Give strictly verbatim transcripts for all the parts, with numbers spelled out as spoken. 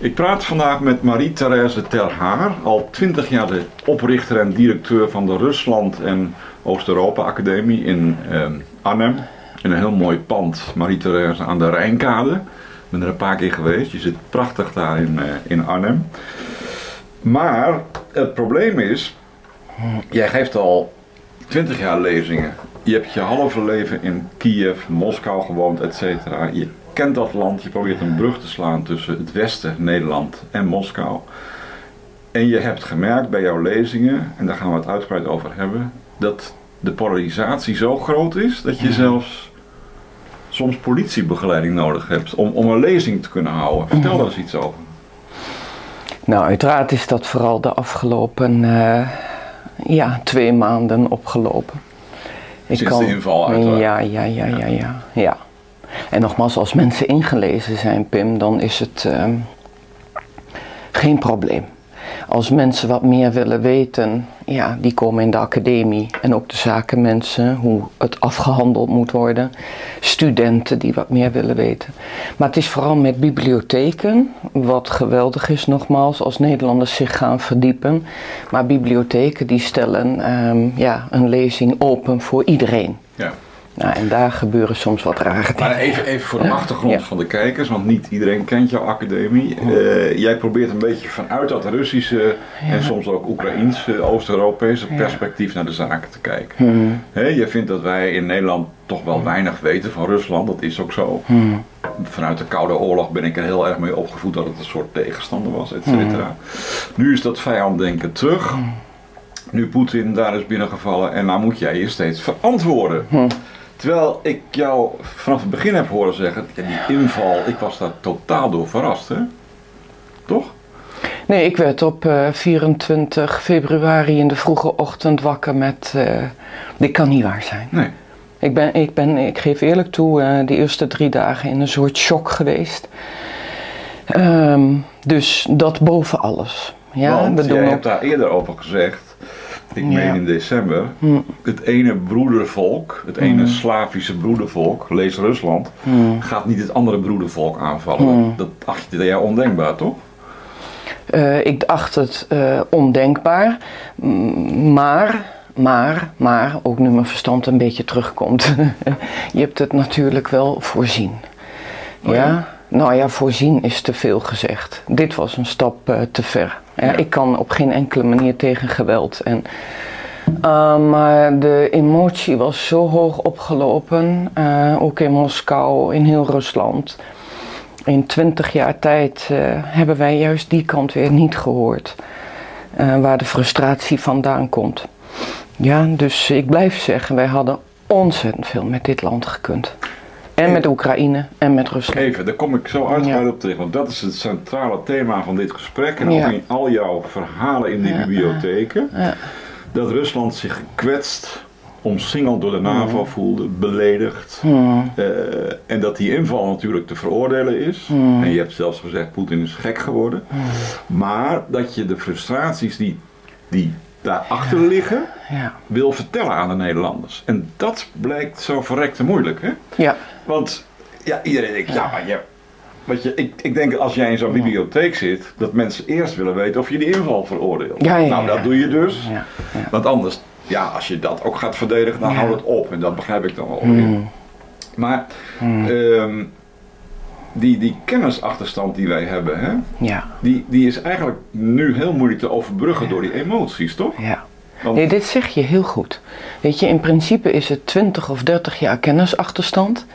Ik praat vandaag met Marie-Thérèse ter Haar, al twintig jaar de oprichter en directeur van de Rusland en Oost-Europa Academie in eh, Arnhem. In een heel mooi pand, Marie-Thérèse, aan de Rijnkade. Ik ben er een paar keer geweest, je zit prachtig daar in, eh, in Arnhem. Maar het probleem is, jij geeft al twintig jaar lezingen. Je hebt je halve leven in Kiev, Moskou gewoond, et cetera. Je kent dat land, je probeert een brug te slaan tussen het westen, Nederland en Moskou. En je hebt gemerkt bij jouw lezingen, en daar gaan we het uitgebreid over hebben, dat de polarisatie zo groot is dat je zelfs soms politiebegeleiding nodig hebt om, om een lezing te kunnen houden. Vertel daar eens iets over. Nou, uiteraard is dat vooral de afgelopen uh, ja, twee maanden opgelopen. Sinds ik kan, de inval uiteraard. Ja, ja, ja, ja, ja, ja, ja. En nogmaals, als mensen ingelezen zijn, Pim, dan is het uh, geen probleem. Als mensen wat meer willen weten, ja, die komen in de academie. En ook de zakenmensen, hoe het afgehandeld moet worden. Studenten die wat meer willen weten. Maar het is vooral met bibliotheken, wat geweldig is nogmaals, als Nederlanders zich gaan verdiepen. Maar bibliotheken die stellen um, ja, een lezing open voor iedereen. Ja. Nou, en daar gebeuren soms wat rare dingen. Maar even, even voor de achtergrond ja. van de kijkers, want niet iedereen kent jouw academie. Uh, jij probeert een beetje vanuit dat Russische ja. en soms ook Oekraïense, Oost-Europese ja. perspectief naar de zaken te kijken. Hmm. Hey, jij vindt dat wij in Nederland toch wel weinig weten van Rusland, dat is ook zo. Hmm. Vanuit de Koude Oorlog ben ik er heel erg mee opgevoed dat het een soort tegenstander was, et cetera. Hmm. Nu is dat vijanddenken terug. Hmm. Nu Poetin daar is binnengevallen en nou moet jij je steeds verantwoorden. Hmm. Terwijl ik jou vanaf het begin heb horen zeggen, die inval, ik was daar totaal door verrast, hè? Toch? Nee, ik werd op uh, vierentwintig februari in de vroege ochtend wakker met, uh, dit kan niet waar zijn. Nee. Ik ben, ik ben, ik geef eerlijk toe, uh, de eerste drie dagen in een soort shock geweest. Um, dus dat boven alles. Ja, want jij hebt daar eerder over gezegd. Ik meen ja. in december, mm. het ene broedervolk, het ene mm. Slavische broedervolk, lees Rusland, mm. gaat niet het andere broedervolk aanvallen. Mm. Dat acht jij ondenkbaar, toch? Uh, ik acht het uh, ondenkbaar, maar, maar, maar, ook nu mijn verstand een beetje terugkomt. Je hebt het natuurlijk wel voorzien. Oh, ja? ja? Nou ja, voorzien is te veel gezegd. Dit was een stap uh, te ver. Ja, ik kan op geen enkele manier tegen geweld. En, uh, maar de emotie was zo hoog opgelopen, uh, ook in Moskou, in heel Rusland. In twintig jaar tijd uh, hebben wij juist die kant weer niet gehoord. Uh, waar de frustratie vandaan komt. Ja, dus ik blijf zeggen, wij hadden ontzettend veel met dit land gekund. En met Oekraïne en met Rusland. Even, daar kom ik zo uitgebreid ja. op terug, want dat is het centrale thema van dit gesprek. En ook ja. in al jouw verhalen in die ja. bibliotheken. Ja. Dat Rusland zich gekwetst, omsingeld door de NAVO mm. voelde, beledigd. Mm. Uh, en dat die inval natuurlijk te veroordelen is. Mm. En je hebt zelfs gezegd, Poetin is gek geworden. Mm. Maar dat je de frustraties die... die daarachter liggen, ja. Ja. wil vertellen aan de Nederlanders. En dat blijkt zo verrekte moeilijk, hè? Ja. Want, ja, iedereen denkt, ja, maar je... Want je, ik, ik denk, als jij in zo'n bibliotheek zit, dat mensen eerst willen weten of je die inval veroordeelt. Ja, ja, ja. Nou, dat doe je dus. Ja, ja. Want anders, ja, als je dat ook gaat verdedigen, dan ja. houdt het op. En dat begrijp ik dan wel. Mm. Maar, mm. Um, Die, die kennisachterstand die wij hebben, hè? Ja. Die, die is eigenlijk nu heel moeilijk te overbruggen ja. door die emoties, toch? Ja. Want... Nee, dit zeg je heel goed. Weet je, in principe is het twintig of dertig jaar kennisachterstand.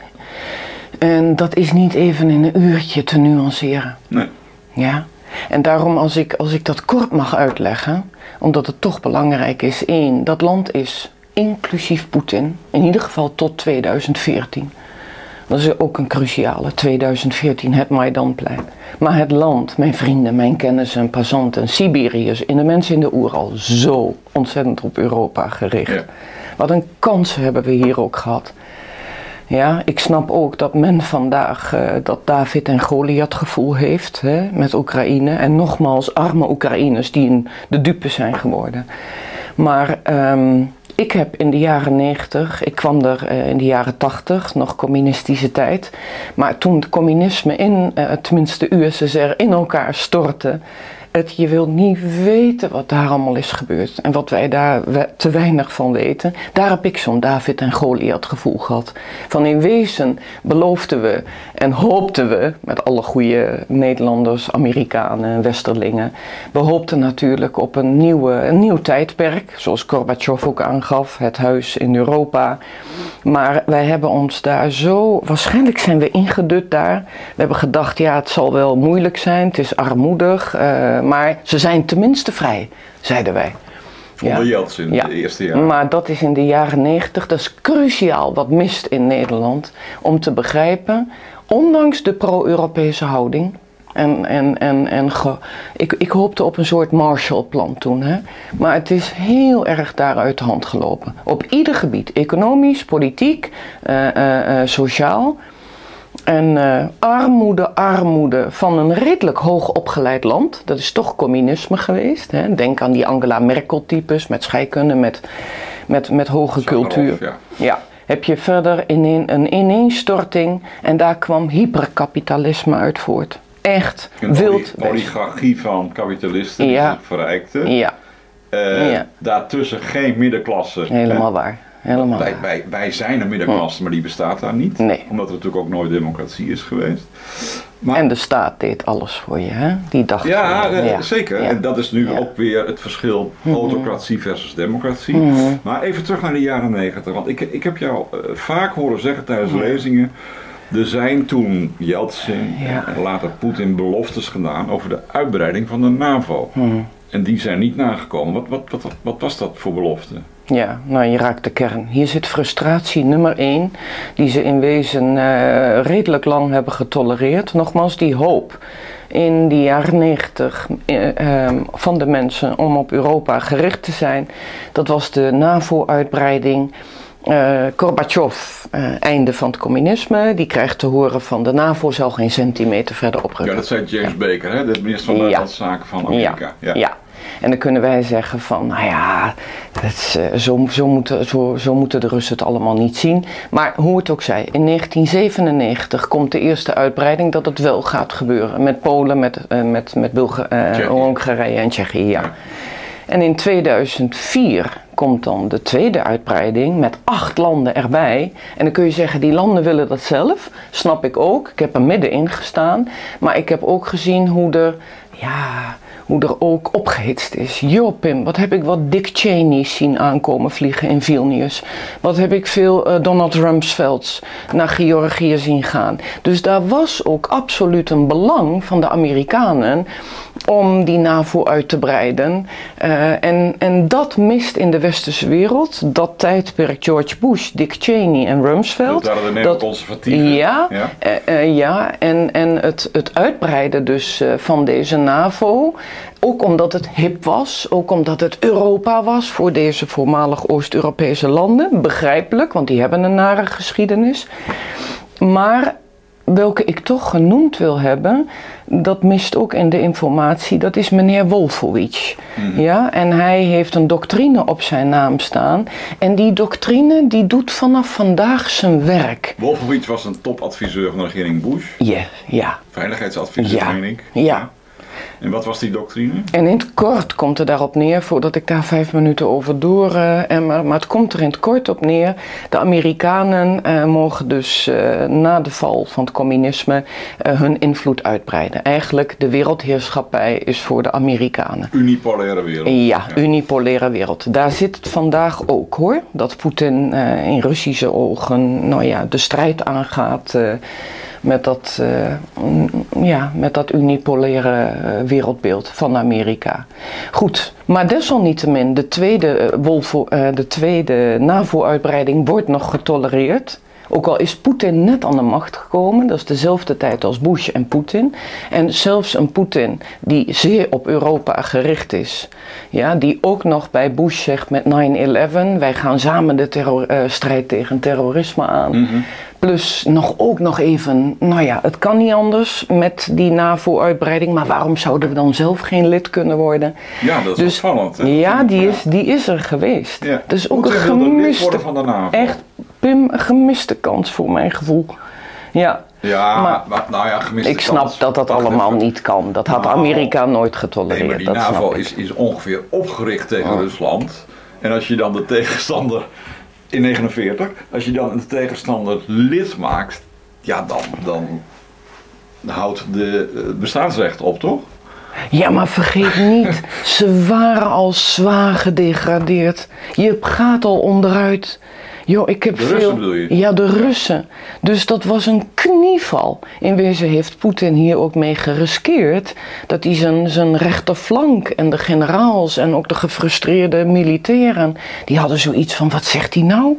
En dat is niet even in een uurtje te nuanceren. Nee. Ja. En daarom, als ik, als ik dat kort mag uitleggen, omdat het toch belangrijk is. Eén, dat land is, inclusief Poetin, in ieder geval tot tweeduizend veertien... Dat is ook een cruciale, tweeduizend veertien, het Maidanplein. Maar het land, mijn vrienden, mijn kennissen, passanten, Siberiërs en de mensen in de oeral, zo ontzettend op Europa gericht. Ja. Wat een kans hebben we hier ook gehad. Ja, ik snap ook dat men vandaag uh, dat David en Goliath gevoel heeft, hè, met Oekraïne. En nogmaals, arme Oekraïners die de dupe zijn geworden. Maar um, Ik heb in de jaren negentig, ik kwam er uh, in de jaren tachtig, nog communistische tijd. Maar toen het communisme in, uh, tenminste de U S S R, in elkaar stortte. Het, je wilt niet weten wat daar allemaal is gebeurd. En wat wij daar te weinig van weten. Daar heb ik zo'n David en Goliath gevoel gehad. Van in wezen beloofden we en hoopten we, met alle goede Nederlanders, Amerikanen, Westerlingen. We hoopten natuurlijk op een, nieuwe, een nieuw tijdperk. Zoals Gorbachev ook aangaf, het huis in Europa. Maar wij hebben ons daar zo, waarschijnlijk zijn we ingedut daar. We hebben gedacht, ja, het zal wel moeilijk zijn. Het is armoedig. Uh, Maar ze zijn tenminste vrij, zeiden wij. Onder Jeltsin, ja. De eerste jaar. Maar dat is in de jaren negentig, dat is cruciaal wat mist in Nederland. Om te begrijpen, ondanks de pro-Europese houding. En, en, en, en ge, ik, ik hoopte op een soort Marshallplan toen. Hè? Maar het is heel erg daar uit de hand gelopen. Op ieder gebied, economisch, politiek, uh, uh, uh, sociaal. En uh, armoede, armoede van een redelijk hoog opgeleid land. Dat is toch communisme geweest. Hè? Denk aan die Angela Merkel-types met scheikunde, met, met, met hoge Zagerhof, cultuur. Ja. Ja. Heb je verder ineen, een ineenstorting en daar kwam hyperkapitalisme uit voort. Echt een wild. Een oligarchie van kapitalisten die ja. zich verrijkte. Ja. Uh, ja. Daartussen geen middenklasse. Helemaal en... waar. Helemaal. Wij, wij, wij zijn een middenklasse, maar die bestaat daar niet. Nee. Omdat er natuurlijk ook nooit democratie is geweest. Maar, en de staat deed alles voor je, hè? Die dacht ja, je, ja, zeker. Ja. En dat is nu ja. ook weer het verschil autocratie versus democratie. Mm-hmm. Maar even terug naar de jaren negentig. Want ik, ik heb jou uh, vaak horen zeggen tijdens mm-hmm. lezingen. Er zijn toen Jeltsin ja. en later Poetin beloftes gedaan over de uitbreiding van de NAVO. Mm-hmm. En die zijn niet nagekomen. Wat, wat, wat, wat was dat voor belofte? Ja, nou je raakt de kern. Hier zit frustratie nummer één, die ze in wezen uh, redelijk lang hebben getolereerd. Nogmaals, die hoop in de jaren negentig uh, um, van de mensen om op Europa gericht te zijn. Dat was de NAVO-uitbreiding. Uh, Gorbachev, uh, einde van het communisme, die krijgt te horen van de NAVO zal geen centimeter verder oprukken. Ja, dat zei James ja. Baker, hè? De minister van Buitenlandse Zaken van Amerika. Ja. Ja. ja, en dan kunnen wij zeggen van, nou ja, dat is, uh, zo, zo, moeten, zo, zo moeten de Russen het allemaal niet zien. Maar hoe het ook zij, in negentien zevenennegentig komt de eerste uitbreiding dat het wel gaat gebeuren. Met Polen, met, uh, met, met Bulga- uh, Hongarije en Tsjechië, ja. ja. En in tweeduizend vier komt dan de tweede uitbreiding met acht landen erbij. En dan kun je zeggen, die landen willen dat zelf. Snap ik ook. Ik heb er middenin gestaan. Maar ik heb ook gezien hoe er, ja, hoe er ook opgehitst is. Joh Pim, wat heb ik wat Dick Cheney zien aankomen vliegen in Vilnius. Wat heb ik veel uh, Donald Rumsfelds naar Georgië zien gaan. Dus daar was ook absoluut een belang van de Amerikanen om die NAVO uit te breiden. Uh, en, en dat mist in de westerse wereld. Dat tijdperk George Bush, Dick Cheney en Rumsfeld. Dat waren de neoconservatieven. Ja, ja. Uh, uh, ja, en, en het, het uitbreiden dus uh, van deze NAVO. Ook omdat het hip was, ook omdat het Europa was voor deze voormalig Oost-Europese landen. Begrijpelijk, want die hebben een nare geschiedenis. Maar welke ik toch genoemd wil hebben, dat mist ook in de informatie, dat is meneer Wolfowitz. Mm-hmm. Ja? En hij heeft een doctrine op zijn naam staan. En die doctrine die doet vanaf vandaag zijn werk. Wolfowitz was een topadviseur van de regering Bush. Yeah, ja. Veiligheidsadviseur, ja. meen ik. Ja. ja. En wat was die doctrine? En in het kort komt er daarop neer, voordat ik daar vijf minuten over door... Uh, en, maar, maar het komt er in het kort op neer. De Amerikanen uh, mogen dus uh, na de val van het communisme uh, hun invloed uitbreiden. Eigenlijk de wereldheerschappij is voor de Amerikanen. Unipolaire wereld. Ja, ja. unipolaire wereld. Daar zit het vandaag ook hoor. Dat Poetin uh, in Russische ogen nou ja, de strijd aangaat... Uh, Met dat, uh, ja, met dat unipolaire wereldbeeld van Amerika. Goed, maar desalniettemin, de tweede, Wolfo, uh, de tweede NAVO-uitbreiding wordt nog getolereerd. Ook al is Poetin net aan de macht gekomen, dat is dezelfde tijd als Bush en Poetin. En zelfs een Poetin die zeer op Europa gericht is, ja, die ook nog bij Bush zegt met nine eleven, wij gaan samen de terror, uh, strijd tegen terrorisme aan. Mm-hmm. Plus nog ook nog even, nou ja, het kan niet anders met die NAVO-uitbreiding, maar waarom zouden we dan zelf geen lid kunnen worden? Ja, dat is dus opvallend. Hè? Ja, die is, die is er geweest. Ja. Dus ook een gemiste, van de NAVO. Echt, Pim, een gemiste kans voor mijn gevoel. Ja. Ja, maar, maar nou ja, gemiste ik snap kans. dat dat Wacht allemaal even. niet kan. Dat had nou, Amerika nooit getolereerd. Nee, maar die dat NAVO is, is ongeveer opgericht tegen oh. Rusland. En als je dan de tegenstander in negentien negenenveertig, als je dan een tegenstander lid maakt, ja dan, dan houdt de het bestaansrecht op, toch? Ja, maar vergeet niet, ze waren al zwaar gedegradeerd. Je gaat al onderuit. Jo, ik heb de Russen veel... bedoel je? Ja, de Russen. Dus dat was een knieval. In wezen heeft Poetin hier ook mee geriskeerd dat hij zijn, zijn rechterflank en de generaals en ook de gefrustreerde militairen, die hadden zoiets van, wat zegt hij nou?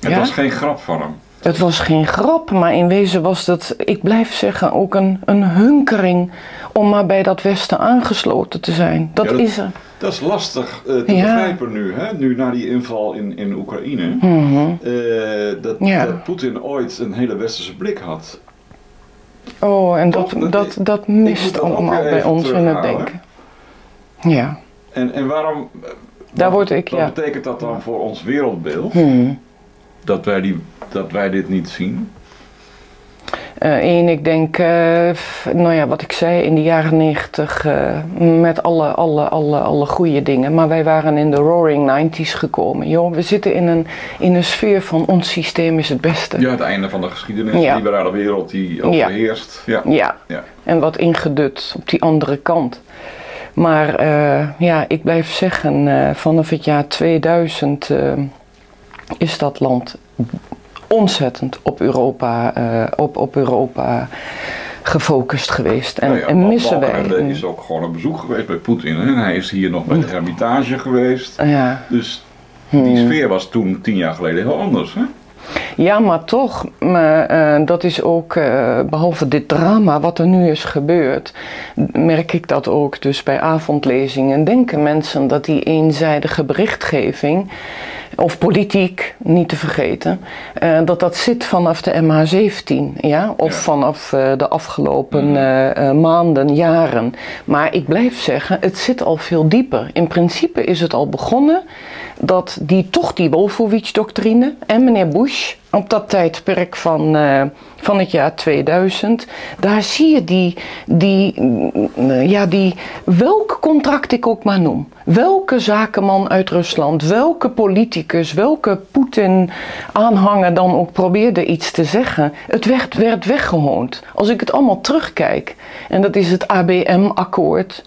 Het ja? was geen grap van hem. Het was geen grap, maar in wezen was dat, ik blijf zeggen, ook een, een hunkering om maar bij dat Westen aangesloten te zijn. Dat, ja, dat is er. Dat is lastig uh, te ja. begrijpen nu, hè? Nu na die inval in, in Oekraïne, mm-hmm. uh, dat, ja. dat Poetin ooit een hele westerse blik had. Oh, en dat, dat, dat, dat mist dat allemaal bij ons in het denken. Ja. En, en waarom, Daar wat, word ik, wat ja. betekent dat dan voor ons wereldbeeld? Mm. Dat wij, die, dat wij dit niet zien? Eén, uh, ik denk, uh, f, nou ja, wat ik zei in de jaren negentig, uh, met alle, alle, alle, alle goede dingen. Maar wij waren in de roaring nineties gekomen. Joh, we zitten in een, in een sfeer van ons systeem is het beste. Ja, het einde van de geschiedenis, ja. de liberale wereld die overheerst. Ja. Ja. Ja. ja, en wat ingedut op die andere kant. Maar uh, ja, ik blijf zeggen, uh, vanaf het jaar tweeduizend... Uh, is dat land ontzettend op Europa, uh, op, op Europa gefocust geweest. En, nou ja, en missen wij... Hij is ook gewoon op bezoek geweest bij Poetin. En hij is hier nog bij de Hermitage geweest. Ja. Dus die hmm. sfeer was toen tien jaar geleden heel anders, hè? Ja, maar toch, maar, uh, dat is ook, uh, behalve dit drama wat er nu is gebeurd, merk ik dat ook dus bij avondlezingen. Denken mensen dat die eenzijdige berichtgeving, of politiek, niet te vergeten, uh, dat dat zit vanaf de M H zeventien, ja? Of ja. vanaf uh, de afgelopen uh, uh, maanden, jaren. Maar ik blijf zeggen, het zit al veel dieper. In principe is het al begonnen dat die toch die Wolfowitz-doctrine en meneer Bush op dat tijdperk van, uh, van het jaar tweeduizend, daar zie je die, die, uh, ja, die, welk contract ik ook maar noem, welke zakenman uit Rusland, welke politicus, welke Poetin-aanhanger dan ook probeerde iets te zeggen, het werd, werd weggehoond. Als ik het allemaal terugkijk, en dat is het A B M-akkoord,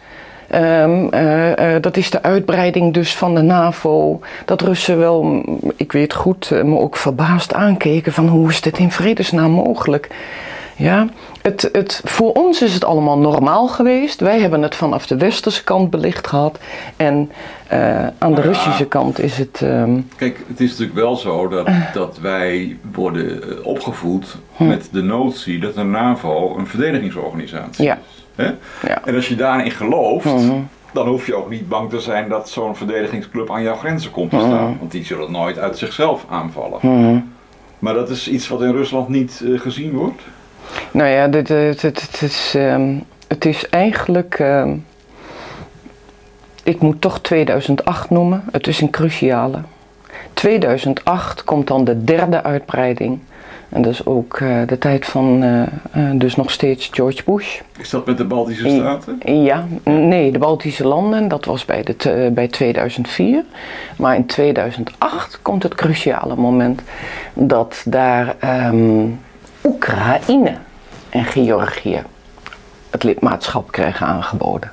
Um, uh, uh, dat is de uitbreiding dus van de NAVO. Dat Russen wel, ik weet goed, uh, me ook verbaasd aankeken van hoe is dit in vredesnaam mogelijk. Ja, het, het, voor ons is het allemaal normaal geweest. Wij hebben het vanaf de westerse kant belicht gehad. En uh, aan nou de ja, Russische kant is het... Um... Kijk, het is natuurlijk wel zo dat, dat wij worden opgevoed hm. met de notie dat de NAVO een verdedigingsorganisatie ja. is. Ja. En als je daarin gelooft, mm-hmm. dan hoef je ook niet bang te zijn dat zo'n verdedigingsclub aan jouw grenzen komt te staan. Mm-hmm. Want die zullen nooit uit zichzelf aanvallen. Mm-hmm. Maar dat is iets wat in Rusland niet uh, gezien wordt? Nou ja, dit, dit, dit, dit is, um, het is eigenlijk... Um, ik moet toch tweeduizend acht noemen. Het is een cruciale. tweeduizend acht komt dan de derde uitbreiding. En dat is ook uh, de tijd van, uh, uh, dus nog steeds George Bush. Is dat met de Baltische Staten? Ja, nee, de Baltische landen, dat was bij, de te, bij tweeduizend vier. Maar in tweeduizend acht komt het cruciale moment dat daar um, Oekraïne en Georgië het lidmaatschap krijgen aangeboden.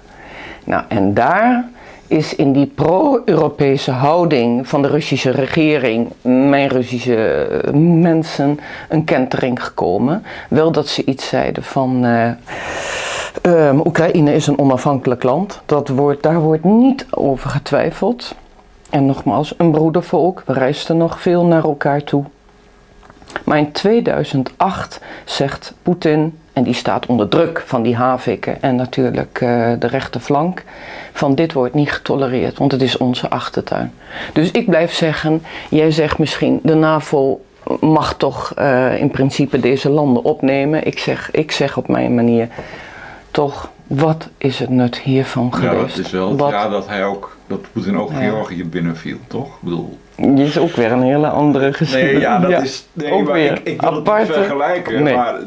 Nou, en daar is in die pro-Europese houding van de Russische regering, mijn Russische mensen, een kentering gekomen. Wel dat ze iets zeiden van uh, uh, Oekraïne is een onafhankelijk land. Dat wordt, daar wordt niet over getwijfeld. En nogmaals, een broedervolk. We reisden nog veel naar elkaar toe. Maar in tweeduizend acht zegt Poetin, en die staat onder druk van die haviken en natuurlijk uh, de rechterflank, van dit wordt niet getolereerd, want het is onze achtertuin. Dus ik blijf zeggen, jij zegt misschien de NAVO mag toch uh, in principe deze landen opnemen. Ik zeg, ik zeg op mijn manier toch, wat is het nut hiervan geweest? Ja, dat is wel het wat, ja, dat hij ook, dat Poetin ook ja. Georgië binnenviel, toch? Ik bedoel... Die is ook weer een hele andere geschiedenis. Nee, ja, dat ja. is... Nee, ook maar weer ik, ik wil aparte... het niet vergelijken, nee. maar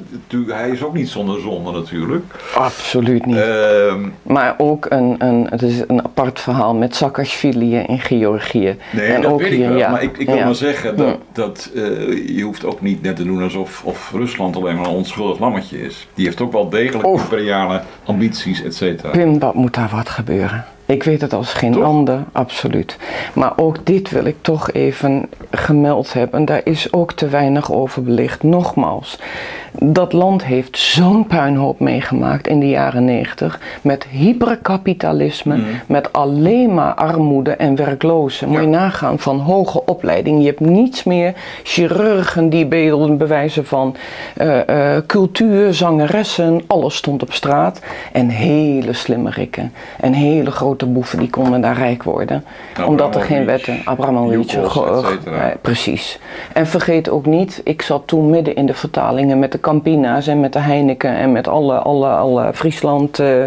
hij is ook niet zonder zonde natuurlijk. Absoluut niet. Um, maar ook een, een, het is een apart verhaal met Saakashvili in Georgië. Nee, en dat ook weet hier, ik wel, ja. maar ik, ik wil ja. maar zeggen dat, dat uh, je hoeft ook niet net te doen alsof of Rusland alleen maar een onschuldig lammetje is. Die heeft ook wel degelijk oh. imperiale ambities, et cetera. Pim, wat moet daar wat gebeuren? Ik weet het als geen toch? ander, absoluut. Maar ook dit wil ik toch even gemeld hebben. Daar is ook te weinig over belicht. Nogmaals, dat land heeft zo'n puinhoop meegemaakt in de jaren negentig. Met hyperkapitalisme, mm. met alleen maar armoede en werklozen. Moet ja. je nagaan van hoge opleiding. Je hebt niets meer. Chirurgen die beelden bewijzen van uh, uh, cultuur, zangeressen. Alles stond op straat. En hele slimme rikken. En hele grote de boeven die konden daar rijk worden, omdat er geen wetten, Abramovic, eh, precies. En vergeet ook niet, ik zat toen midden in de vertalingen met de Campina's en met de Heineken en met alle, alle, alle Friesland. Eh.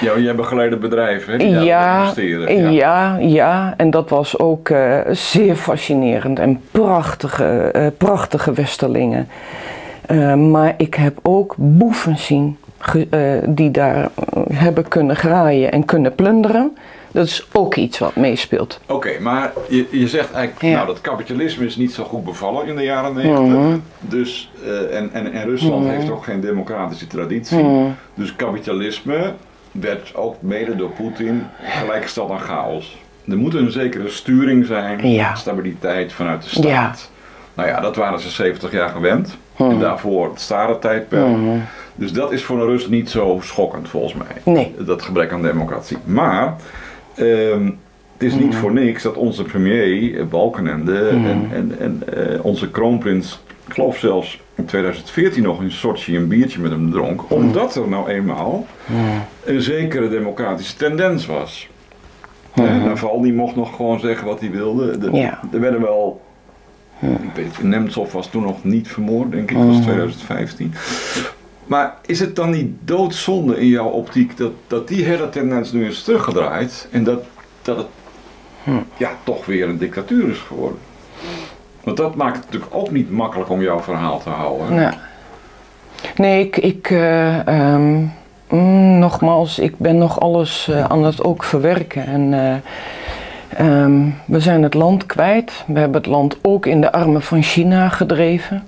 Ja, jij begeleidde bedrijven, hè? Ja, ja, ja, ja, en dat was ook eh, zeer fascinerend en prachtige, eh, prachtige westerlingen. Uh, maar ik heb ook boeven zien ge, uh, die daar hebben kunnen graaien en kunnen plunderen. Dat is ook iets wat meespeelt. Oké, okay, maar je, je zegt eigenlijk, ja. nou dat kapitalisme is niet zo goed bevallen in de jaren negentig. Mm-hmm. Dus, uh, en, en, en Rusland mm-hmm. heeft ook geen democratische traditie. Mm-hmm. Dus kapitalisme werd ook mede door Poetin gelijkgesteld aan chaos. Er moet een zekere sturing zijn, ja. stabiliteit vanuit de staat. Ja. Nou ja, dat waren ze zeventig jaar gewend. Hmm. En daarvoor het tsarentijdperk. Hmm. Dus dat is voor een Rus niet zo schokkend volgens mij. Nee. Dat gebrek aan democratie. Maar um, het is hmm. niet voor niks dat onze premier Balkenende hmm. en, en, en uh, onze kroonprins, ik geloof zelfs in tweeduizend veertien nog in Sochi een biertje met hem dronk. Hmm. Omdat er nou eenmaal hmm. een zekere democratische tendens was. Hmm. En Navalny mocht nog gewoon zeggen wat hij wilde. De, ja. Er werden wel... Ja. Nemtsov was toen nog niet vermoord, denk ik, dat was tweeduizend vijftien. Maar is het dan niet doodzonde in jouw optiek dat, dat die hele tendens nu is teruggedraaid en dat, dat het ja, toch weer een dictatuur is geworden? Want dat maakt het natuurlijk ook niet makkelijk om jouw verhaal te houden. Ja. Nee, ik... ik uh, um, mm, nogmaals, ik ben nog alles uh, aan het ook verwerken en... Uh, Um, we zijn het land kwijt. We hebben het land ook in de armen van China gedreven.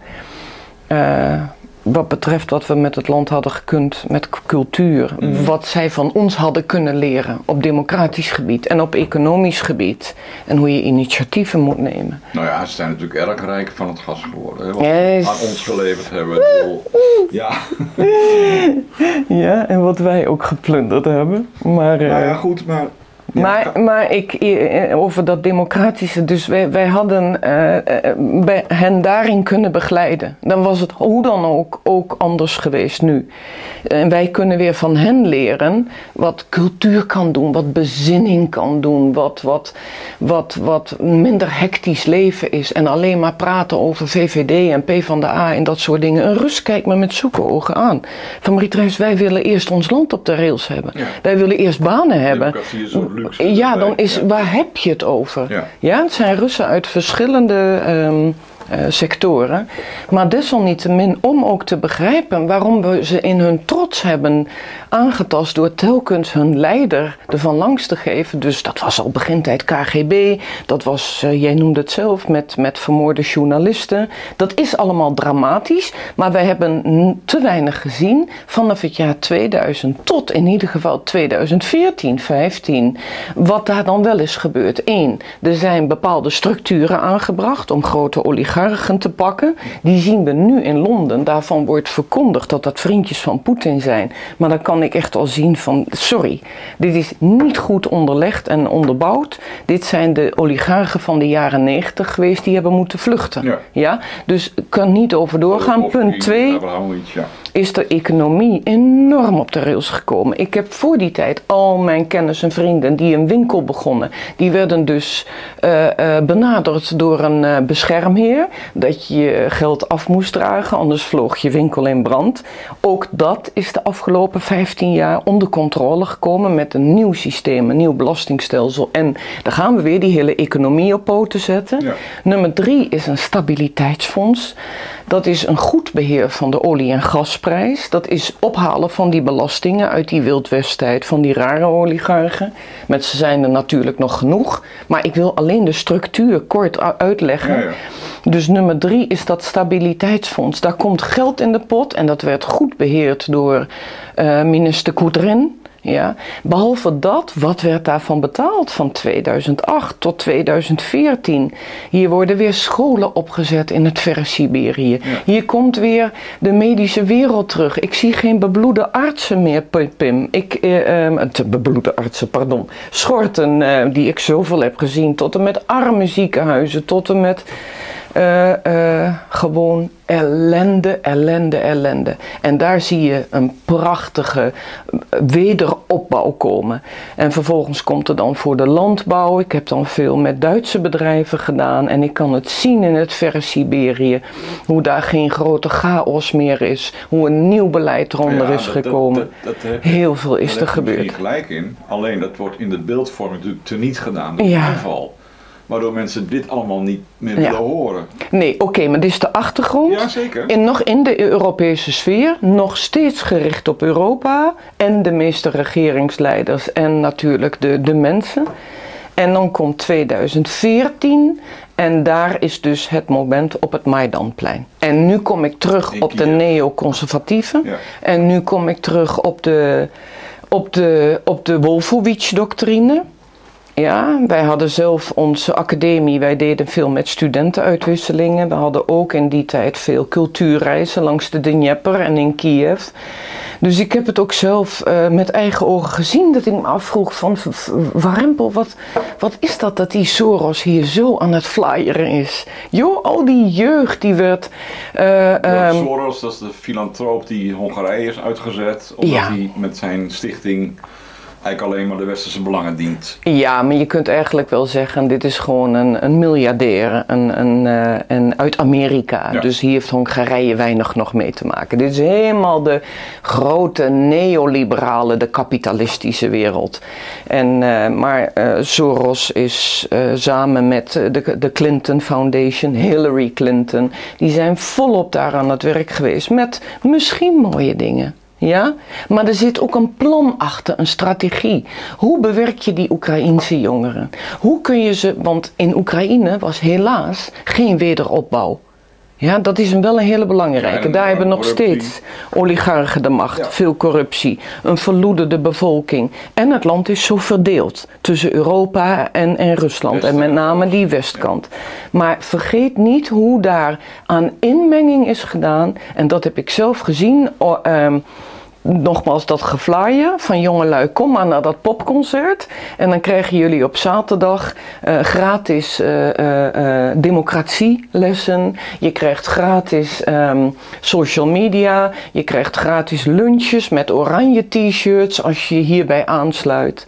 Uh, wat betreft wat we met het land hadden gekund, met cultuur. Mm. Wat zij van ons hadden kunnen leren op democratisch gebied en op economisch gebied. En hoe je initiatieven moet nemen. Nou ja, ze zijn natuurlijk erg rijk van het gas geworden. Hè, wat yes. aan ons geleverd hebben. Ja. ja, en wat wij ook geplunderd hebben. Maar, uh, nou ja, goed, maar... Ja. Maar, maar ik, over dat democratische, dus wij, wij hadden uh, hen daarin kunnen begeleiden. Dan was het hoe dan ook, ook anders geweest nu. En wij kunnen weer van hen leren wat cultuur kan doen, wat bezinning kan doen, wat, wat, wat, wat minder hectisch leven is. En alleen maar praten over V V D en PvdA en dat soort dingen. Een Rus kijkt me met zoeken ogen aan. Van Marie-Thérèse, wij willen eerst ons land op de rails hebben. Ja. Wij willen eerst banen hebben. Ja, dan is, waar heb je het over? Ja, ja het zijn Russen uit verschillende um, uh, sectoren. Maar desalniettemin om ook te begrijpen waarom we ze in hun trots hebben aangetast door telkens hun leider ervan langs te geven. Dus dat was al begintijd K G B. Dat was, uh, jij noemde het zelf, met, met vermoorde journalisten. Dat is allemaal dramatisch. Maar wij hebben te weinig gezien vanaf het jaar tweeduizend tot in ieder geval tweeduizend veertien, vijftien. Wat daar dan wel is gebeurd. Eén, er zijn bepaalde structuren aangebracht om grote oligarchen te pakken. Die zien we nu in Londen. Daarvan wordt verkondigd dat dat vriendjes van Poetin zijn. Maar dan kan ik echt al zien van, sorry, dit is niet goed onderlegd en onderbouwd. Dit zijn de oligarchen van de jaren negentig geweest die hebben moeten vluchten. Ja. Ja? Dus kan niet over doorgaan. Punt twee. is de economie enorm op de rails gekomen. Ik heb voor die tijd al mijn kennis en vrienden die een winkel begonnen. Die werden dus uh, uh, benaderd door een uh, beschermheer. Dat je geld af moest dragen, anders vloog je winkel in brand. Ook dat is de afgelopen vijftien jaar onder controle gekomen met een nieuw systeem, een nieuw belastingstelsel. En daar gaan we weer die hele economie op poten zetten. Ja. Nummer drie is een stabiliteitsfonds. Dat is een goed beheer van de olie- en gasprijs. Dat is ophalen van die belastingen uit die wildwesttijd van die rare oligarchen. Met ze zijn er natuurlijk nog genoeg. Maar ik wil alleen de structuur kort uitleggen. Ja, ja. Dus nummer drie is dat stabiliteitsfonds. Daar komt geld in de pot en dat werd goed beheerd door uh, minister Koedrin. Ja, behalve dat, wat werd daarvan betaald van tweeduizend acht tot tweeduizend veertien? Hier worden weer scholen opgezet in het verre Siberië. Ja. Hier komt weer de medische wereld terug. Ik zie geen bebloede artsen meer, Pim. Ik, eh, eh, bebloede artsen, pardon. Schorten, eh, die ik zoveel heb gezien, tot en met arme ziekenhuizen, tot en met... Uh, uh, gewoon ellende, ellende, ellende. En daar zie je een prachtige wederopbouw komen. En vervolgens komt er dan voor de landbouw. Ik heb dan veel met Duitse bedrijven gedaan. En ik kan het zien in het verre Siberië. Hoe daar geen grote chaos meer is. Hoe een nieuw beleid eronder ja, is dat, gekomen. Dat, dat, dat Heel veel is er gebeurd. Daar heb je gelijk in. Alleen dat wordt in de beeldvorming natuurlijk teniet gedaan. Door ja. aanval. Waardoor mensen dit allemaal niet meer willen ja. horen. Nee, oké, okay, maar dit is de achtergrond. Ja, zeker. En nog in de Europese sfeer, nog steeds gericht op Europa en de meeste regeringsleiders en natuurlijk de, de mensen. En dan komt tweeduizend veertien en daar is dus het moment op het Maidanplein. En nu kom ik terug op de neoconservatieven. Ja. En nu kom ik terug op de, op de, op de Wolfowitz-doctrine. Ja, wij hadden zelf onze academie, wij deden veel met studentenuitwisselingen. We hadden ook in die tijd veel cultuurreizen langs de Dnieper en in Kiev. Dus ik heb het ook zelf uh, met eigen ogen gezien dat ik me afvroeg van... Warempel, wat, wat is dat dat die Soros hier zo aan het flyeren is? Joh, al die jeugd die werd... Uh, ja, um, Soros, dat is de filantroop die Hongarije is uitgezet, omdat ja. hij met zijn stichting... eigenlijk alleen maar de westerse belangen dient. Ja, maar je kunt eigenlijk wel zeggen, dit is gewoon een, een miljardair een, een, een, uit Amerika. Ja. Dus hier heeft Hongarije weinig nog mee te maken. Dit is helemaal de grote neoliberale, de kapitalistische wereld. En, uh, maar uh, Soros is uh, samen met de, de Clinton Foundation, Hillary Clinton, die zijn volop daar aan het werk geweest met misschien mooie dingen. Ja, maar er zit ook een plan achter, een strategie. Hoe bewerk je die Oekraïense jongeren? Hoe kun je ze, want in Oekraïne was helaas geen wederopbouw. Ja, dat is wel een hele belangrijke. Ja, en daar hebben nog steeds oligarchen de macht, ja. veel corruptie, een verloederde bevolking. En het land is zo verdeeld tussen Europa en, en Rusland Westen, en met name die westkant. Ja. Maar vergeet niet hoe daar aan inmenging is gedaan. En dat heb ik zelf gezien. O, um, Nogmaals dat geflyer van jongelui, kom maar naar dat popconcert. En dan krijgen jullie op zaterdag uh, gratis uh, uh, democratielessen. Je krijgt gratis um, social media. Je krijgt gratis lunches met oranje t-shirts als je je hierbij aansluit.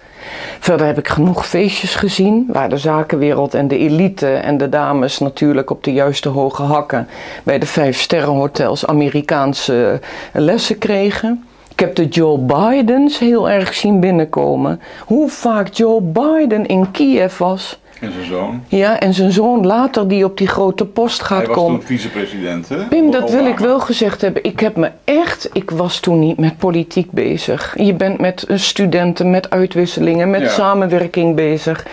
Verder heb ik genoeg feestjes gezien waar de zakenwereld en de elite en de dames natuurlijk op de juiste hoge hakken bij de vijf sterrenhotels Amerikaanse lessen kregen. Ik heb de Joe Bidens heel erg zien binnenkomen. Hoe vaak Joe Biden in Kiev was. En zijn zoon. Ja, en zijn zoon later die op die grote post gaat komen. Hij was komen. toen vicepresident, hè? Pim, dat Obama. wil ik wel gezegd hebben. Ik heb me echt... Ik was toen niet met politiek bezig. Je bent met studenten, met uitwisselingen, met ja. samenwerking bezig.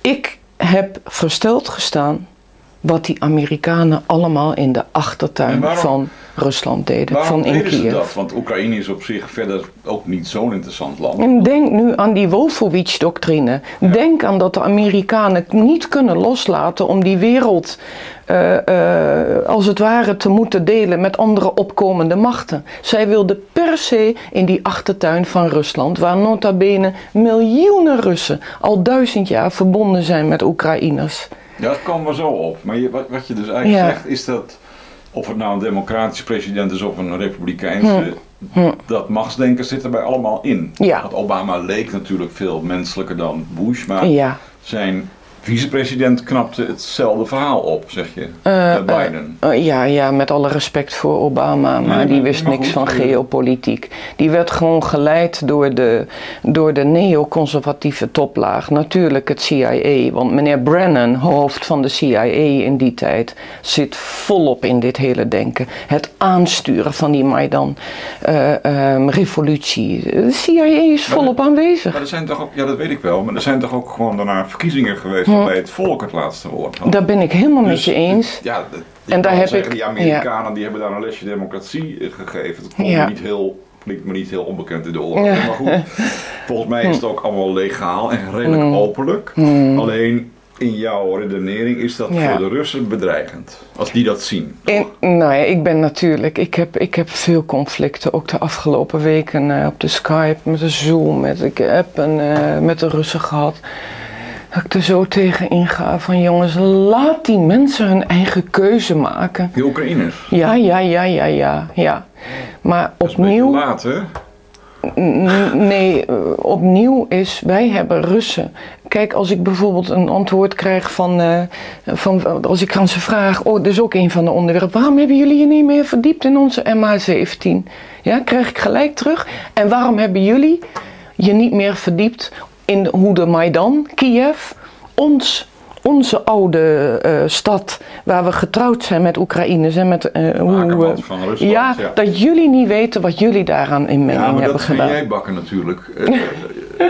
Ik heb versteld gestaan wat die Amerikanen allemaal in de achtertuin waarom, van Rusland deden. Waarom van in deden Kiev. Dat? Want Oekraïne is op zich verder ook niet zo'n interessant land. En denk nu aan die Wolfowitz-doctrine. Ja. Denk aan dat de Amerikanen niet kunnen loslaten om die wereld uh, uh, als het ware te moeten delen met andere opkomende machten. Zij wilden per se in die achtertuin van Rusland, waar nota bene miljoenen Russen al duizend jaar verbonden zijn met Oekraïners. Ja, dat kwam wel zo op. Maar je, wat, wat je dus eigenlijk ja. zegt is dat Of het nou een democratisch president is of een republikeinse, hm. Hm. dat machtsdenken zit erbij allemaal in. Ja. Want Obama leek natuurlijk veel menselijker dan Bush, maar ja. zijn vicepresident knapte hetzelfde verhaal op, zeg je, uh, bij Biden. Uh, uh, ja, ja, met alle respect voor Obama, maar nee, die wist maar niks goed, van geopolitiek. Die werd gewoon geleid door de, door de neoconservatieve toplaag, natuurlijk het C I A. Want meneer Brennan, hoofd van de C I A in die tijd, zit volop in dit hele denken. Het aansturen van die Maidan-revolutie. Uh, um, de C I A is volop maar, aanwezig. Maar er zijn toch ook, ja, dat weet ik wel, maar er zijn toch ook gewoon daarna verkiezingen geweest... bij het volk het laatste woord. Daar ben ik helemaal dus, met je eens. Ja, dat, ik en daar heb zeggen, ik, die Amerikanen ja. die hebben daar een lesje democratie gegeven. Dat komt ja. niet heel, klinkt me niet heel onbekend in de oorlog. Ja. Maar goed, volgens mij is het ook allemaal legaal en redelijk mm. openlijk. Mm. Alleen in jouw redenering is dat ja. voor de Russen bedreigend. Als die dat zien. En, nou ja, ik ben natuurlijk, ik heb, ik heb veel conflicten. Ook de afgelopen weken uh, op de Skype, met de Zoom, met de app en uh, met de Russen gehad. Dat ik er zo tegen inga van jongens, laat die mensen hun eigen keuze maken. Die Oekraïners? Ja, ja, ja, ja, ja, ja. Maar opnieuw... Dat is een beetje laat, hè? Nee, opnieuw is, wij hebben Russen. Kijk, als ik bijvoorbeeld een antwoord krijg van, uh, van als ik aan ze vraag, oh, dat is ook een van de onderwerpen, waarom hebben jullie je niet meer verdiept in onze M H zeventien? Ja, krijg ik gelijk terug. En waarom hebben jullie je niet meer verdiept in hoe de Maidan, Kiev, ons, onze oude uh, stad waar we getrouwd zijn met Oekraïners en met uh, hoe uh, van Rusland, ja, ja, dat jullie niet weten wat jullie daaraan in mening ja, hebben dat gedaan. Ja, maar jij bakken natuurlijk. Uh,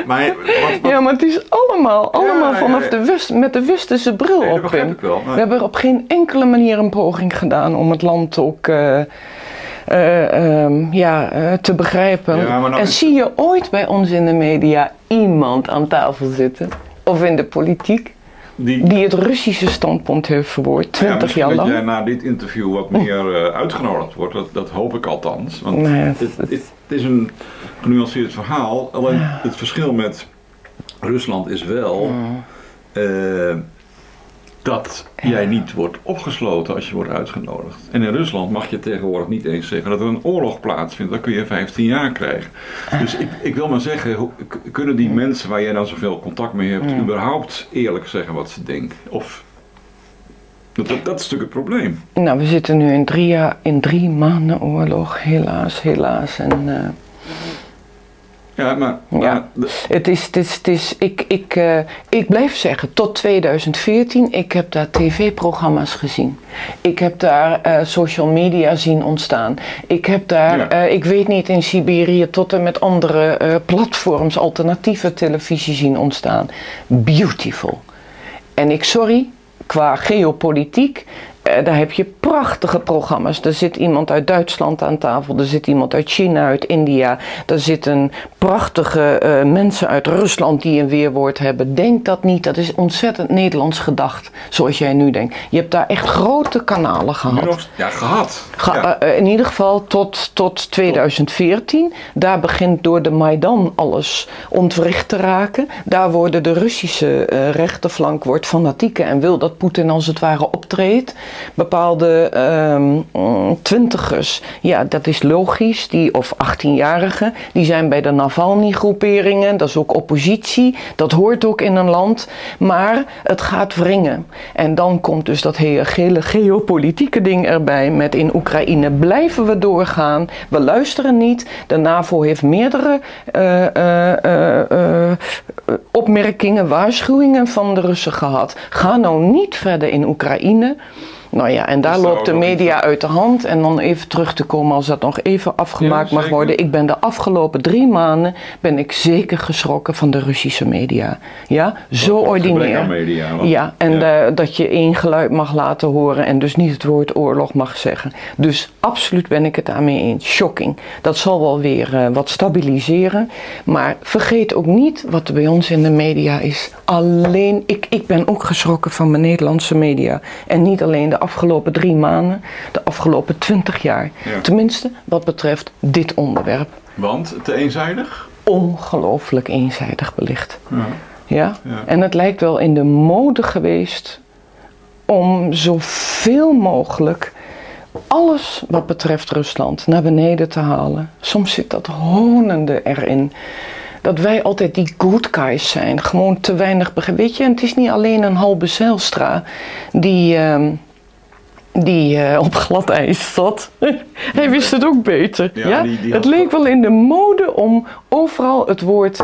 maar, wat, wat? Ja, maar het is allemaal, allemaal ja, vanaf ja, ja. de West, met de westerse bril nee, op. Pim. Nee. We hebben op geen enkele manier een poging gedaan om het land ook. Uh, Uh, um, ja, uh, te begrijpen. Ja, nou en is... zie je ooit bij ons in de media iemand aan tafel zitten, of in de politiek, die, die het Russische standpunt heeft verwoord, twintig ja, jaar lang? Dat jij na dit interview wat meer uh, uitgenodigd wordt, dat, dat hoop ik althans. Want nee, het, het, het, het is een genuanceerd verhaal, alleen ja. het verschil met Rusland is wel... Ja. Uh, dat jij niet wordt opgesloten als je wordt uitgenodigd. En in Rusland mag je tegenwoordig niet eens zeggen dat er een oorlog plaatsvindt. Dan kun je vijftien jaar krijgen. Dus ik, ik wil maar zeggen, kunnen die mensen waar jij dan zoveel contact mee hebt... Mm. überhaupt eerlijk zeggen wat ze denken? Of, dat, dat, dat is natuurlijk het probleem. Nou, we zitten nu in drie, jaar, in drie maanden oorlog. Helaas, helaas. En... Uh... Ja, maar... maar ja. Het is, het is, het is, ik, ik, uh, ik blijf zeggen, tot tweeduizend veertien, ik heb daar tv-programma's gezien. Ik heb daar uh, social media zien ontstaan. Ik heb daar, ja. uh, ik weet niet, in Siberië tot en met andere uh, platforms, alternatieve televisie zien ontstaan. Beautiful. En ik, sorry, qua geopolitiek... Uh, daar heb je prachtige programma's. Er zit iemand uit Duitsland aan tafel. Er zit iemand uit China, uit India. Er zitten prachtige uh, mensen uit Rusland die een weerwoord hebben. Denk dat niet. Dat is ontzettend Nederlands gedacht. Zoals jij nu denkt. Je hebt daar echt grote kanalen gehad. Ja, gehad. Ge- ja. Uh, in ieder geval tot, tot tweeduizend veertien. Daar begint door de Maidan alles ontwricht te raken. Daar worden de Russische uh, rechterflank wordt fanatieker. En wil dat Poetin als het ware optreedt. Bepaalde um, twintigers, ja, dat is logisch, die, of achttienjarigen, die zijn bij de Navalny-groeperingen, dat is ook oppositie, dat hoort ook in een land, maar het gaat wringen. En dan komt dus dat hele geopolitieke ding erbij met in Oekraïne blijven we doorgaan, we luisteren niet, de NAVO heeft meerdere uh, uh, uh, uh, opmerkingen, waarschuwingen van de Russen gehad. Ga nou niet verder in Oekraïne. Nou ja, en daar loopt de media uit de hand. En dan even terug te komen als dat nog even afgemaakt mag worden. Ik ben de afgelopen drie maanden ben ik zeker geschrokken van de Russische media. Ja, zo ordinair. Ja, en de, dat je één geluid mag laten horen en dus niet het woord oorlog mag zeggen. Dus absoluut ben ik het daarmee eens. Shocking. Dat zal wel weer uh, wat stabiliseren. Maar vergeet ook niet wat er bij ons in de media is. Alleen, ik, ik ben ook geschrokken van mijn Nederlandse media. En niet alleen de afgelopen drie maanden, de afgelopen twintig jaar. Ja. Tenminste, wat betreft dit onderwerp. Want, te eenzijdig? Ongelooflijk eenzijdig belicht. Ja. Ja? Ja. En het lijkt wel in de mode geweest om zoveel mogelijk alles wat betreft Rusland naar beneden te halen. Soms zit dat honende erin. Dat wij altijd die good guys zijn. Gewoon te weinig begrepen. Weet je, en het is niet alleen een halve Zijlstra die, uh, die uh, op glad ijs zat. Hij wist het ook beter. Ja, ja? Die, die het leek wel in de mode om overal het woord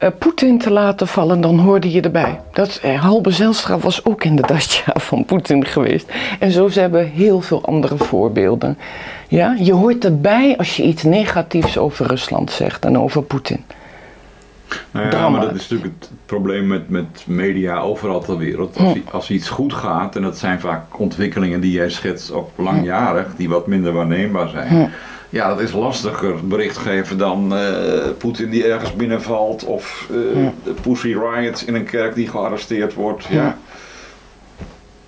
uh, Poetin te laten vallen. Dan hoorde je erbij. Dat, uh, halve Zijlstra was ook inderdaad ja, van Poetin geweest. En zo zijn we heel veel andere voorbeelden. Ja? Je hoort erbij als je iets negatiefs over Rusland zegt en over Poetin. Nou ja, Drama. Maar dat is natuurlijk het probleem met, met media overal ter wereld. Als, als iets goed gaat, en dat zijn vaak ontwikkelingen die jij schetst op langjarig, die wat minder waarneembaar zijn. Ja, dat is lastiger bericht geven dan uh, Poetin die ergens binnenvalt of uh, de Pussy Riots in een kerk die gearresteerd wordt. Ja.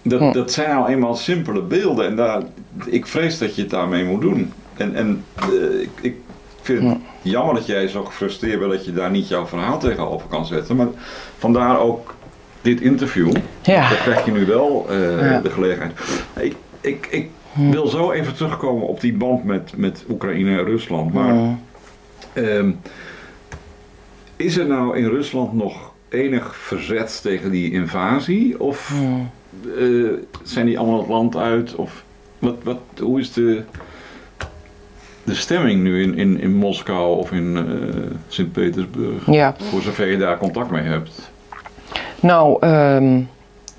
Dat, dat zijn nou eenmaal simpele beelden en daar, ik vrees dat je het daarmee moet doen. En, en uh, ik... ik Ik vind het jammer dat jij zo gefrustreerd bent dat je daar niet jouw verhaal tegenover kan zetten. Maar vandaar ook dit interview. Ja. Daar krijg je nu wel uh, ja. de gelegenheid. Ik, ik, ik wil zo even terugkomen op die band met, met Oekraïne en Rusland. Maar ja. um, is er nou in Rusland nog enig verzet tegen die invasie? Of ja. uh, zijn die allemaal het land uit? Of wat, wat, hoe is de... de stemming nu in, in, in Moskou of in uh, Sint-Petersburg, ja. voor zover je daar contact mee hebt? Nou, um,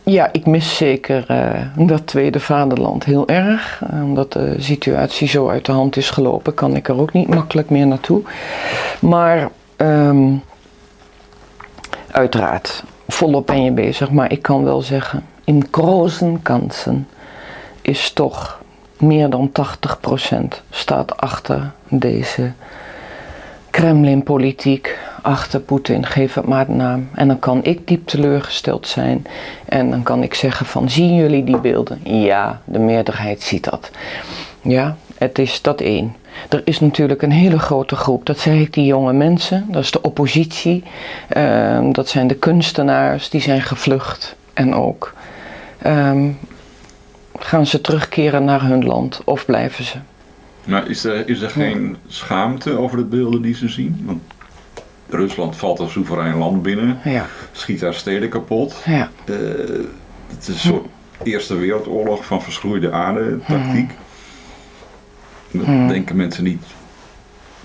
ja, ik mis zeker uh, dat tweede vaderland heel erg. Omdat de situatie zo uit de hand is gelopen, kan ik er ook niet makkelijk meer naartoe. Maar, um, uiteraard, volop ben je bezig. Maar ik kan wel zeggen, in grote kansen is toch... meer dan tachtig procent staat achter deze Kremlin-politiek, achter Poetin, geef het maar de naam. En dan kan ik diep teleurgesteld zijn en dan kan ik zeggen van, zien jullie die beelden? Ja, de meerderheid ziet dat. Ja, het is dat één. Er is natuurlijk een hele grote groep, dat zeg ik, die jonge mensen, dat is de oppositie, uh, dat zijn de kunstenaars, die zijn gevlucht en ook... Um, gaan ze terugkeren naar hun land of blijven ze? Nou, is er, is er geen schaamte over de beelden die ze zien? Want Rusland valt als soeverein land binnen, ja. schiet haar steden kapot. Ja. Uh, het is een soort Eerste Wereldoorlog van verschroeide aarde tactiek. Hmm. Dat hmm. denken mensen niet,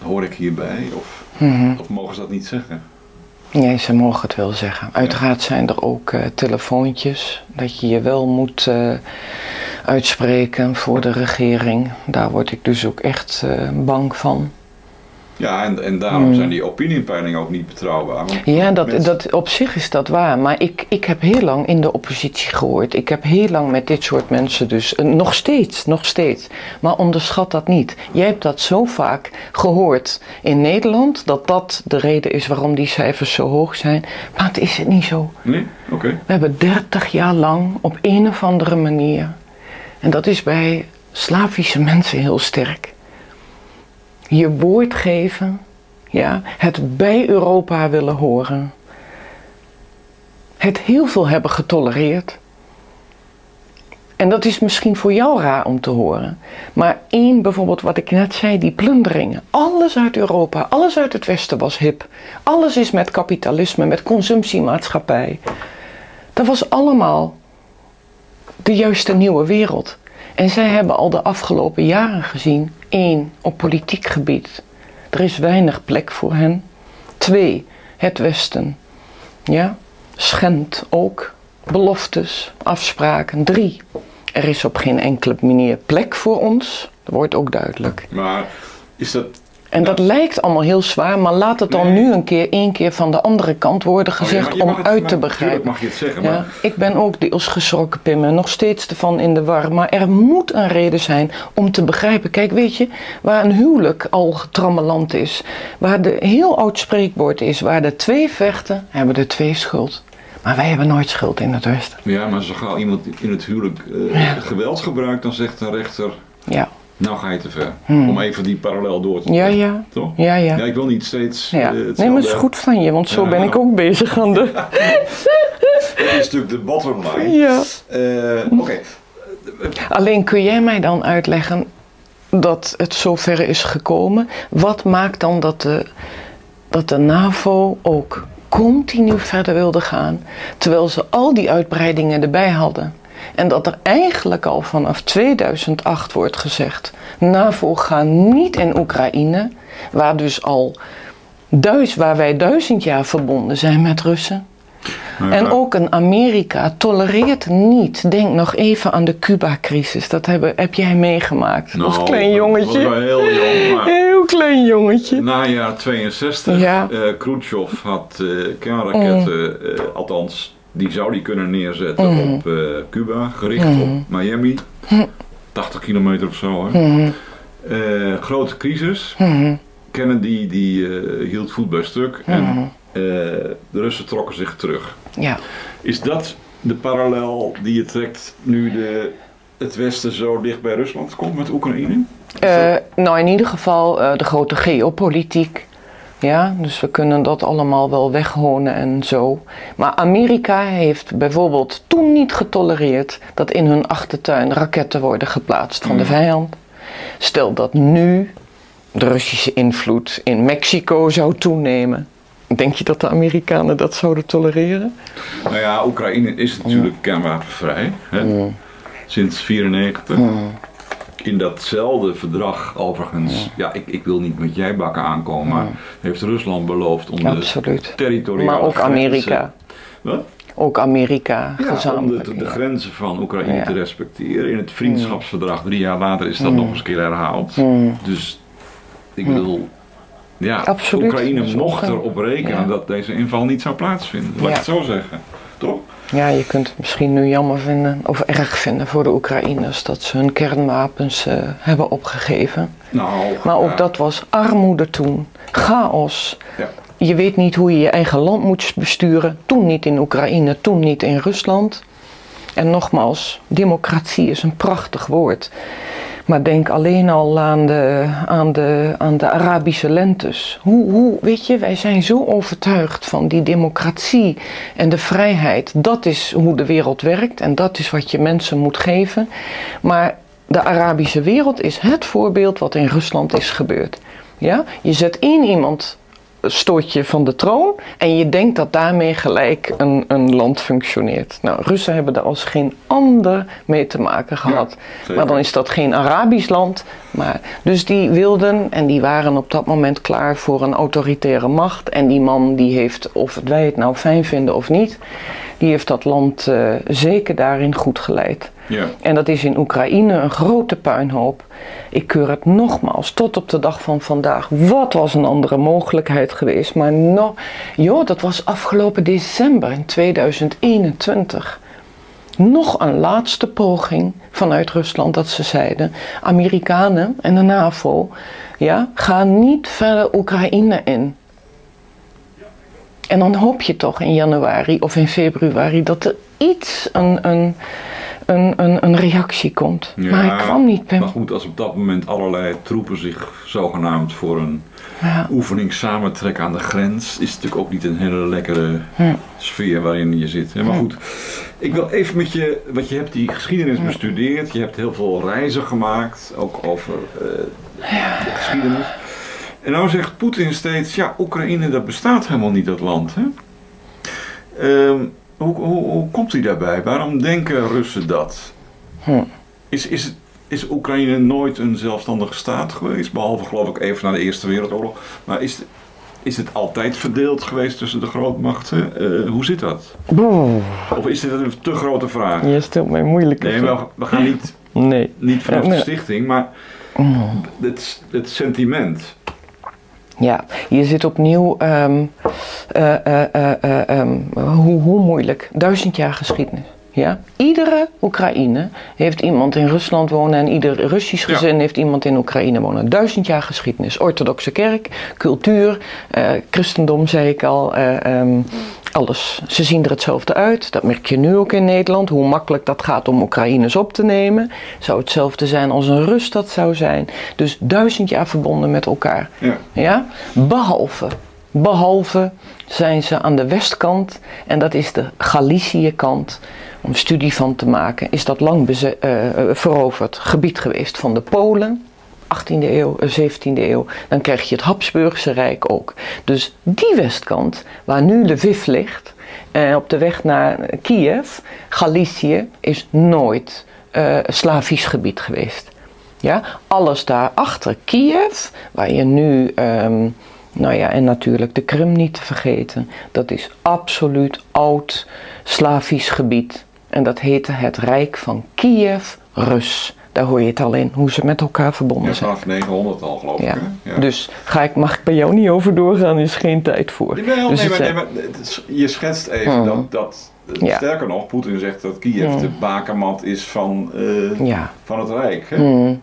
hoor ik hierbij? Of, hmm. of mogen ze dat niet zeggen? Nee, ze mogen het wel zeggen. Uiteraard zijn er ook uh, telefoontjes dat je je wel moet uh, uitspreken voor de regering. Daar word ik dus ook echt uh, bang van. Ja, en, en daarom hmm. zijn die opiniepeilingen ook niet betrouwbaar. Ja, dat, mensen... dat, op zich is dat waar. Maar ik, ik heb heel lang in de oppositie gehoord. Ik heb heel lang met dit soort mensen dus... Uh, nog steeds, nog steeds. Maar onderschat dat niet. Jij hebt dat zo vaak gehoord in Nederland... dat dat de reden is waarom die cijfers zo hoog zijn. Maar het is het niet zo. Nee? Oké. Okay. We hebben dertig jaar lang op een of andere manier... en dat is bij Slavische mensen heel sterk... je woord geven, ja, het bij Europa willen horen. Het heel veel hebben getolereerd. En dat is misschien voor jou raar om te horen. Maar één, bijvoorbeeld wat ik net zei, die plunderingen. Alles uit Europa, alles uit het Westen was hip. Alles is met kapitalisme, met consumptiemaatschappij. Dat was allemaal de juiste nieuwe wereld. En zij hebben al de afgelopen jaren gezien, één, op politiek gebied, er is weinig plek voor hen. Twee, het Westen, ja, schendt ook beloftes, afspraken. Drie, er is op geen enkele manier plek voor ons, dat wordt ook duidelijk. Maar is dat... En dat ja. lijkt allemaal heel zwaar, maar laat het dan nee. nu een keer, één keer van de andere kant worden gezegd oh, ja, om het, uit maar, te begrijpen. Mag je het zeggen, ja, maar... Ik ben ook deels geschrokken, Pim, en nog steeds ervan in de war. Maar er moet een reden zijn om te begrijpen. Kijk, weet je, waar een huwelijk al getrammeland is, waar de heel oud spreekwoord is, waar de twee vechten, hebben de twee schuld. Maar wij hebben nooit schuld in het Westen. Ja, maar zo gauw iemand in het huwelijk uh, ja. geweld gebruikt, dan zegt de rechter... Ja. Nou ga je te ver, hmm. om even die parallel door te ja, doen, ja. toch? Ja, ja. ja, ik wil niet steeds ja. uh, hetzelfde... Nee, maar het is goed van je, want zo ja, ben nou. ik ook bezig aan de... Ja. Dat is natuurlijk de bottom line. Ja. Uh, Oké. Okay. Alleen kun jij mij dan uitleggen, dat het zover is gekomen. Wat maakt dan dat de, dat de NAVO ook continu verder wilde gaan, terwijl ze al die uitbreidingen erbij hadden? En dat er eigenlijk al vanaf tweeduizend acht wordt gezegd, NAVO gaat niet in Oekraïne, waar dus al duiz, waar wij duizend jaar verbonden zijn met Russen. Nou ja. En ook een Amerika tolereert niet. Denk nog even aan de Cuba-crisis. Dat heb, heb jij meegemaakt nou, als klein jongetje. Dat was wel heel jong. Maar heel klein jongetje. Na jaar tweeënzestig, ja. uh, Khrushchev had uh, kernraketten, mm. uh, althans die zou die kunnen neerzetten mm. op uh, Cuba, gericht mm. op Miami. Mm. tachtig kilometer of zo. Hè. Mm. Uh, grote crisis. Mm. Kennedy die, uh, hield voet bij stuk. Mm. En, Uh, de Russen trokken zich terug. Ja. Is dat de parallel die je trekt nu de, het Westen zo dicht bij Rusland komt met Oekraïne? Uh, nou, in ieder geval uh, de grote geopolitiek. Ja, dus we kunnen dat allemaal wel weghonen en zo. Maar Amerika heeft bijvoorbeeld toen niet getolereerd dat in hun achtertuin raketten worden geplaatst van mm. de vijand. Stel dat nu de Russische invloed in Mexico zou toenemen. Denk je dat de Amerikanen dat zouden tolereren? Nou ja, Oekraïne is natuurlijk kernwapenvrij. Hè? Mm. Sinds negentien vierennegentig. Mm. In datzelfde verdrag overigens. Mm. Ja, ik, ik wil niet met jij bakken aankomen. Maar mm. heeft Rusland beloofd om Absoluut. de territoriale Maar ook grenzen, Amerika. Wat? Ook Amerika ja, gezamenlijk. Om de, de grenzen van Oekraïne ja. te respecteren. In het vriendschapsverdrag drie jaar later is dat mm. nog eens een keer herhaald. Mm. Dus ik mm. bedoel... Ja, Absoluut. Oekraïne mocht erop rekenen ja. dat deze inval niet zou plaatsvinden. Laat ja. ik het zo zeggen, toch? Ja, je kunt het misschien nu jammer vinden of erg vinden voor de Oekraïners dat ze hun kernwapens uh, hebben opgegeven. Nou, maar ook ja. dat was armoede toen, chaos. Ja. Je weet niet hoe je je eigen land moet besturen. Toen niet in Oekraïne, toen niet in Rusland. En nogmaals, democratie is een prachtig woord. Maar denk alleen al aan de, aan de, aan de Arabische lentes. Hoe, hoe, weet je, wij zijn zo overtuigd van die democratie en de vrijheid. Dat is hoe de wereld werkt en dat is wat je mensen moet geven. Maar de Arabische wereld is het voorbeeld wat in Rusland is gebeurd. Ja? Je zet één iemand, stoot je van de troon en je denkt dat daarmee gelijk een, een land functioneert. Nou, Russen hebben daar als geen ander mee te maken gehad. Ja, maar dan is dat geen Arabisch land. Maar, dus die wilden en die waren op dat moment klaar voor een autoritaire macht. En die man die heeft, of wij het nou fijn vinden of niet, die heeft dat land uh, zeker daarin goed geleid. Ja. En dat is in Oekraïne een grote puinhoop. Ik keur het nogmaals, tot op de dag van vandaag. Wat was een andere mogelijkheid geweest? Maar no, joh, dat was afgelopen december in tweeduizend eenentwintig. Nog een laatste poging vanuit Rusland dat ze zeiden, Amerikanen en de NAVO, ja, gaan niet verder Oekraïne in. En dan hoop je toch in januari of in februari dat er iets een... een Een, een, een reactie komt. Ja, maar ik kwam niet, Pim. Maar goed, als op dat moment allerlei troepen zich zogenaamd voor een ja. oefening samentrekken aan de grens, is het natuurlijk ook niet een hele lekkere ja. sfeer waarin je zit. Maar goed, ik wil even met je, want je hebt die geschiedenis ja. bestudeerd, je hebt heel veel reizen gemaakt, ook over uh, ja. de geschiedenis. En nou zegt Poetin steeds, ja, Oekraïne, dat bestaat helemaal niet, dat land, hè? Um, Hoe, hoe, hoe komt hij daarbij? Waarom denken Russen dat? Hm. Is, is, is Oekraïne nooit een zelfstandige staat geweest? Behalve geloof ik even na de Eerste Wereldoorlog. Maar is, is het altijd verdeeld geweest tussen de grootmachten? Uh, hoe zit dat? Boe. Of is dit een te grote vraag? Je stelt mij moeilijke vragen. Nee, we gaan niet, nee. niet vanaf de stichting, maar het, het sentiment. Ja, je zit opnieuw, um, uh, uh, uh, uh, um, hoe, hoe moeilijk, duizend jaar geschiedenis. Ja? Iedere Oekraïne heeft iemand in Rusland wonen en ieder Russisch gezin ja. heeft iemand in Oekraïne wonen. Duizend jaar geschiedenis, orthodoxe kerk, cultuur, uh, christendom zei ik al, uh, um, alles. Ze zien er hetzelfde uit, dat merk je nu ook in Nederland, hoe makkelijk dat gaat om Oekraïners op te nemen. Zou hetzelfde zijn als een Rus dat zou zijn. Dus duizend jaar verbonden met elkaar. Ja. Ja? Behalve. Behalve zijn ze aan de westkant, en dat is de Galicië kant, om studie van te maken, is dat lang beze- uh, veroverd gebied geweest van de Polen. achttiende eeuw, zeventiende eeuw. Dan krijg je het Habsburgse Rijk ook. Dus die westkant, waar nu Lviv ligt, eh, op de weg naar Kiev, Galicië, is nooit eh, Slavisch gebied geweest. Ja? Alles daarachter Kiev, waar je nu... Um, Nou ja, en natuurlijk de Krim niet te vergeten. Dat is absoluut oud Slavisch gebied. En dat heette het Rijk van Kiev-Rus. Daar hoor je het al in, hoe ze met elkaar verbonden zijn. Ja, vanaf negenhonderd al geloof ja. ik. Hè? Ja. Dus ga ik, mag ik bij jou niet over doorgaan, is geen tijd voor. Nee, nee, dus nee, maar, nee maar je schetst even hmm. dat... dat ja. Sterker nog, Poetin zegt dat Kiev hmm. de bakermat is van, uh, ja. van het Rijk. Hè? Hmm.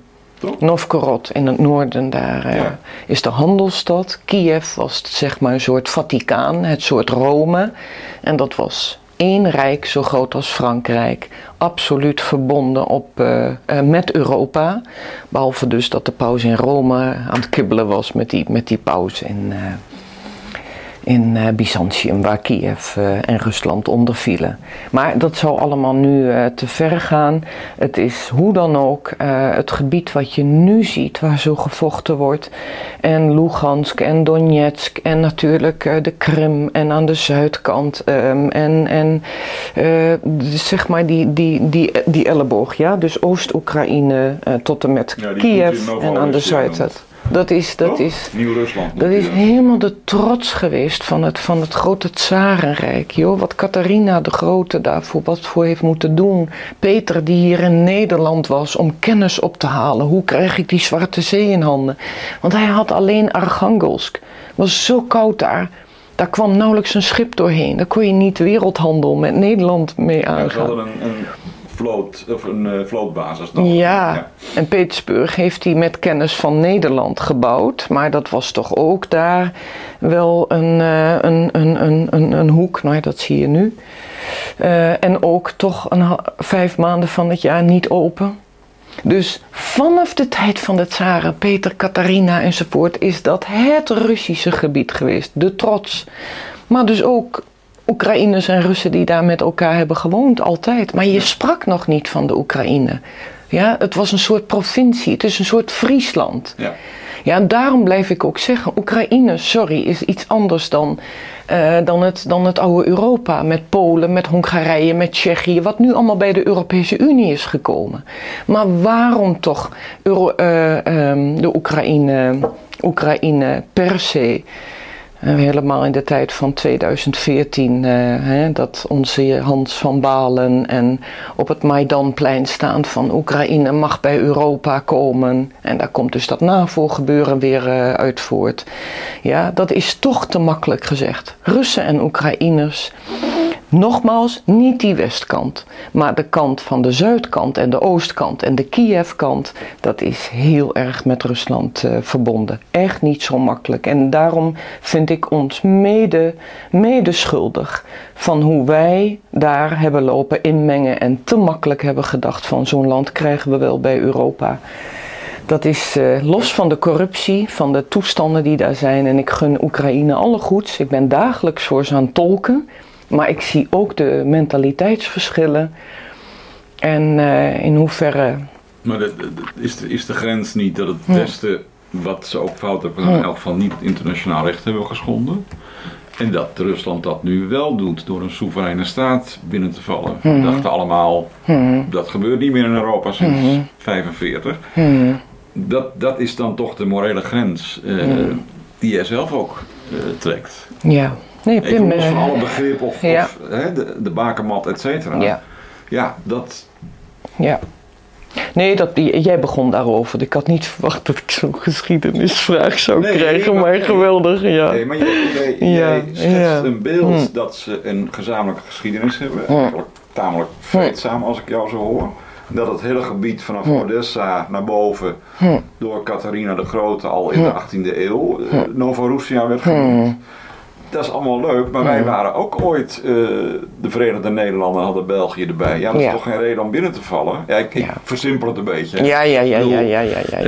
Novgorod in het noorden, daar ja. uh, is de handelsstad. Kiev was zeg maar een soort Vaticaan, het soort Rome. En dat was één rijk, zo groot als Frankrijk. Absoluut verbonden op, uh, uh, met Europa. Behalve dus dat de paus in Rome aan het kibbelen was met die, met die paus in, uh, in uh, Byzantium, waar Kiev uh, en Rusland onder vielen. Maar dat zou allemaal nu uh, te ver gaan. Het is hoe dan ook uh, het gebied wat je nu ziet, waar zo gevochten wordt. En Lugansk en Donetsk en natuurlijk uh, de Krim en aan de zuidkant. Um, en en uh, zeg maar die, die, die, die elleboog, ja. Dus Oost-Oekraïne uh, tot en met ja, Kiev en aan de zuidkant. Dat is, dat is, Nieuw-Rusland, dat is helemaal de trots geweest van het, van het grote Tsarenrijk. Joh. Wat Catharina de Grote daarvoor wat voor heeft moeten doen. Peter die hier in Nederland was om kennis op te halen. Hoe krijg ik die Zwarte Zee in handen? Want hij had alleen Archangelsk. Het was zo koud daar. Daar kwam nauwelijks een schip doorheen. Daar kon je niet wereldhandel met Nederland mee aangaan. Ja, Vloot, of een uh, vlootbasis. Ja, ja, en Petersburg heeft hij met kennis van Nederland gebouwd. Maar dat was toch ook daar wel een, uh, een, een, een, een, een hoek. Nou ja, dat zie je nu. Uh, en ook toch een, vijf maanden van het jaar niet open. Dus vanaf de tijd van de tsaren, Peter, Catharina enzovoort, is dat het Russische gebied geweest. De trots. Maar dus ook... Oekraïners en Russen die daar met elkaar hebben gewoond, altijd. Maar je sprak nog niet van de Oekraïne. Ja, het was een soort provincie, het is een soort Friesland. Ja, ja, daarom blijf ik ook zeggen, Oekraïne, sorry, is iets anders dan, uh, dan, het, dan het oude Europa. Met Polen, met Hongarije, met Tsjechië, wat nu allemaal bij de Europese Unie is gekomen. Maar waarom toch Euro, uh, um, de Oekraïne, Oekraïne per se... Uh, helemaal in de tijd van tweeduizend veertien, uh, hè, dat onze Hans van Balen en op het Maidanplein staan van Oekraïne mag bij Europa komen. En daar komt dus dat NAVO-gebeuren weer uh, uit voort. Ja, dat is toch te makkelijk gezegd. Russen en Oekraïners, nogmaals, niet die westkant, maar de kant van de zuidkant en de oostkant en de Kievkant, dat is heel erg met Rusland uh, verbonden. Echt niet zo makkelijk. En daarom vind ik ons mede, mede schuldig van hoe wij daar hebben lopen inmengen en te makkelijk hebben gedacht van zo'n land krijgen we wel bij Europa. Dat is uh, los van de corruptie, van de toestanden die daar zijn. En ik gun Oekraïne alle goeds. Ik ben dagelijks voor ze aan het tolken. Maar ik zie ook de mentaliteitsverschillen en uh, in hoeverre... Maar de, de, is, de, is de grens niet dat het Westen, wat ze ook fout hebben, in elk geval niet internationaal recht hebben geschonden? En dat Rusland dat nu wel doet door een soevereine staat binnen te vallen. We mm-hmm. dachten allemaal, mm-hmm. dat gebeurt niet meer in Europa sinds negentien vijfenveertig. Mm-hmm. Mm-hmm. Dat, dat is dan toch de morele grens uh, mm-hmm. die jij zelf ook uh, trekt. Ja. Nee, Pim, even los van alle begrip of, ja. of hè, de, de bakermat, et cetera. Ja. ja, dat... Ja. Nee, dat, jij begon daarover. Ik had niet verwacht dat ik zo'n geschiedenisvraag zou nee, krijgen, nee, maar nee, geweldig. Ja. Nee, maar jij, jij, jij ja, schetst ja. een beeld hm. dat ze een gezamenlijke geschiedenis hebben. Hm. Eigenlijk tamelijk vreedzaam, als ik jou zo hoor. Dat het hele gebied vanaf hm. Odessa naar boven hm. door Catharina de Grote al in hm. de achttiende eeuw hm. Novorussia werd genoemd. Hm. Dat is allemaal leuk, maar wij waren ook ooit, uh, de Verenigde Nederlanden hadden België erbij. Ja, dat is ja. toch geen reden om binnen te vallen? Ja, ik, ik ja. versimpel het een beetje. Hè? Ja, ja, ja, ja, ja, ja, ja,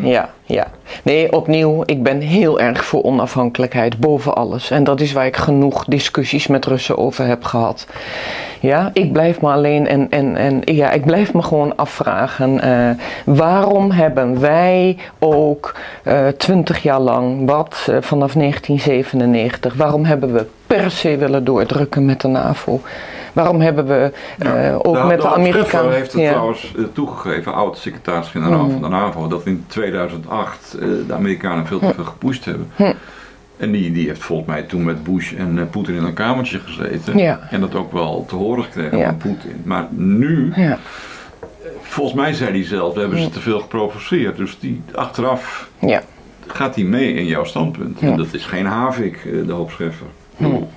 ja, ja, ja. Nee, opnieuw, ik ben heel erg voor onafhankelijkheid, boven alles. En dat is waar ik genoeg discussies met Russen over heb gehad. Ja, ik blijf me alleen en, en, en ja, ik blijf me gewoon afvragen, uh, waarom hebben wij ook twintig uh, jaar lang, wat, uh, vanaf negentien zevenennegentig, waarom hebben we per se willen doordrukken met de NAVO? Waarom hebben we uh, ja, ook de, met de, de Amerikanen... heeft het ja. trouwens uh, toegegeven, oud-secretaris-generaal mm. van de NAVO, dat in tweeduizend acht uh, de Amerikanen veel te veel gepusht hebben. Mm. En die, die heeft volgens mij toen met Bush en uh, Poetin in een kamertje gezeten. Ja. En dat ook wel te horen gekregen ja. van Poetin. Maar nu, ja. volgens mij zei hij zelf, hebben ze te veel geprovoceerd. Dus die achteraf ja. gaat hij mee in jouw standpunt. Ja. En dat is geen Havik, uh, de hoopscheffer. Mm.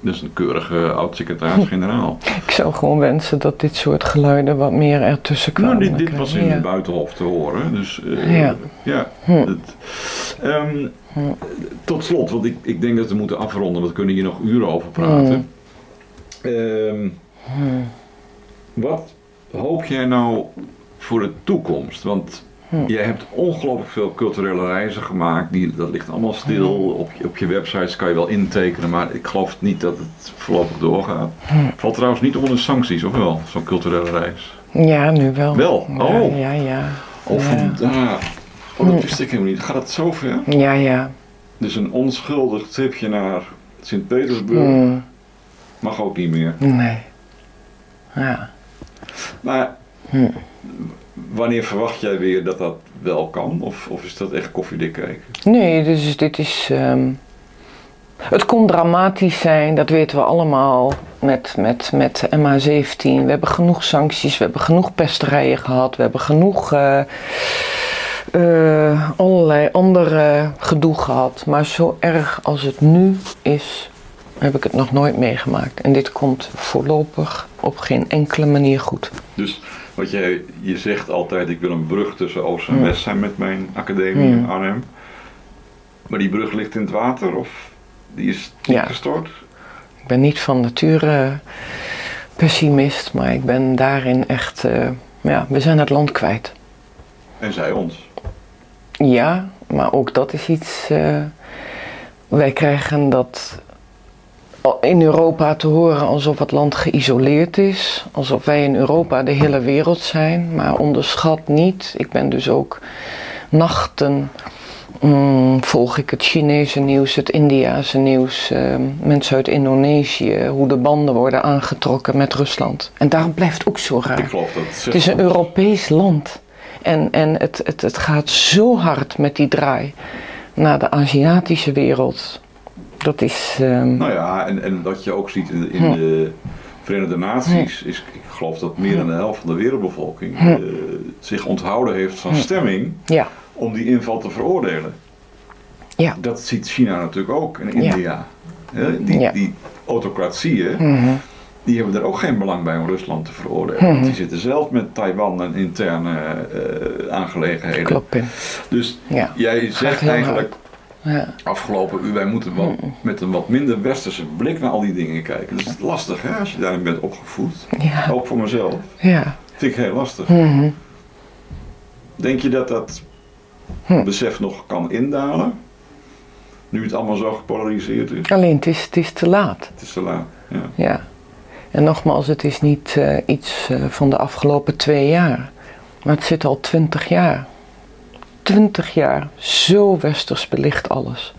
Dus een keurige oud-secretaris-generaal. Ik zou gewoon wensen dat dit soort geluiden wat meer ertussen kwamen. Nou, dit, dit was in ja. het Buitenhof te horen. Dus uh, ja. ja hm. het, um, hm. tot slot, want ik, ik denk dat we moeten afronden. We kunnen hier nog uren over praten. Hm. Um, hm. Wat hoop jij nou voor de toekomst? Want hm. jij hebt ongelooflijk veel culturele reizen gemaakt. Die, dat ligt allemaal stil. Op je, op je websites kan je wel intekenen, maar ik geloof niet dat het voorlopig doorgaat. Hm. Valt trouwens niet onder sancties, of wel? Zo'n culturele reis. Ja, nu wel. Wel? Ja, oh. Ja, ja. Of ja. Ah, oh, dat wist ik helemaal niet. Gaat het zo ver? Ja, ja. Dus een onschuldig tripje naar Sint-Petersburg hm. mag ook niet meer. Nee. Ja. Maar... Hm. Wanneer verwacht jij weer dat dat wel kan? Of, of is dat echt koffiedik kijken? Nee, dus dit is... Um, het kon dramatisch zijn, dat weten we allemaal met, met, met M H zeventien. We hebben genoeg sancties, we hebben genoeg pesterijen gehad, we hebben genoeg uh, uh, allerlei andere gedoe gehad. Maar zo erg als het nu is, heb ik het nog nooit meegemaakt. En dit komt voorlopig op geen enkele manier goed. Dus... Want je, je zegt altijd, ik wil een brug tussen Oost en West zijn met mijn academie in Arnhem. Maar die brug ligt in het water of die is niet ja. gestort? Ik ben niet van nature pessimist, maar ik ben daarin echt, uh, ja, we zijn het land kwijt. En zij ons? Ja, maar ook dat is iets, uh, wij krijgen dat... in Europa te horen alsof het land geïsoleerd is, alsof wij in Europa de hele wereld zijn, maar onderschat niet. Ik ben dus ook nachten, mm, volg ik het Chinese nieuws, het Indiase nieuws, uh, mensen uit Indonesië, hoe de banden worden aangetrokken met Rusland. En daarom blijft het ook zo raar. Ik geloof dat het, het is een Europees land en, en het, het, het gaat zo hard met die draai naar de Aziatische wereld. Dat is... Um... Nou ja, en, en wat je ook ziet in de, in de Verenigde Naties is, ik geloof dat meer dan de helft van de wereldbevolking uh, zich onthouden heeft van stemming ja. om die inval te veroordelen. Ja. Dat ziet China natuurlijk ook en India. Ja. He, die, ja. die autocratieën, mm-hmm. die hebben er ook geen belang bij om Rusland te veroordelen. Mm-hmm. Want die zitten zelf met Taiwan en interne uh, aangelegenheden. Klopt, Pim. Dus ja. jij zegt eigenlijk... Hard. Ja. Afgelopen uur, wij moeten wat, met een wat minder westerse blik naar al die dingen kijken. Dat is lastig hè, als je daarin bent opgevoed. Ja. Ook voor mezelf. Ja. Dat vind ik heel lastig. Mm-hmm. Denk je dat dat hm. besef nog kan indalen? Nu het allemaal zo gepolariseerd is. Alleen het is, het is te laat. Het is te laat, ja. ja. En nogmaals, het is niet uh, iets uh, van de afgelopen twee jaar. Maar het zit al twintig jaar. twintig jaar, zo westers belicht alles.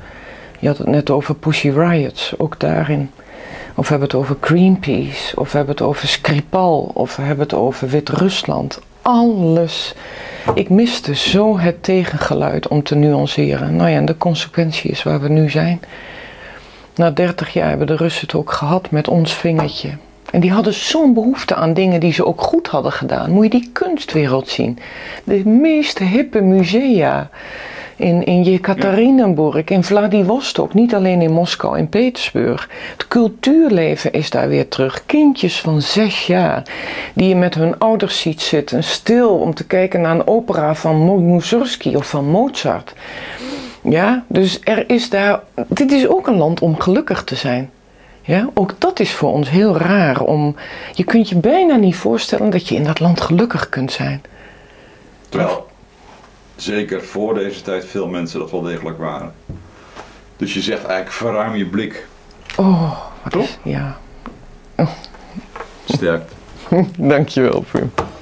Je had het net over Pussy Riots, ook daarin. Of we hebben het over Greenpeace, of we hebben het over Skripal, of we hebben het over Wit-Rusland. Alles. Ik miste zo het tegengeluid om te nuanceren. Nou ja, en de consequentie is waar we nu zijn. Na dertig jaar hebben de Russen het ook gehad met ons vingertje. En die hadden zo'n behoefte aan dingen die ze ook goed hadden gedaan. Moet je die kunstwereld zien. De meest hippe musea in, in Jekaterinburg, in Vladivostok, niet alleen in Moskou en Petersburg. Het cultuurleven is daar weer terug. Kindjes van zes jaar die je met hun ouders ziet zitten, stil om te kijken naar een opera van Mussorgsky of van Mozart. Ja, dus er is daar, dit is ook een land om gelukkig te zijn. Ja, ook dat is voor ons heel raar. Om, je kunt je bijna niet voorstellen dat je in dat land gelukkig kunt zijn. Terwijl zeker voor deze tijd veel mensen dat wel degelijk waren. Dus je zegt eigenlijk, verruim je blik. Oh, wat is, ja. Oh. Sterkte. Dankjewel, Pim.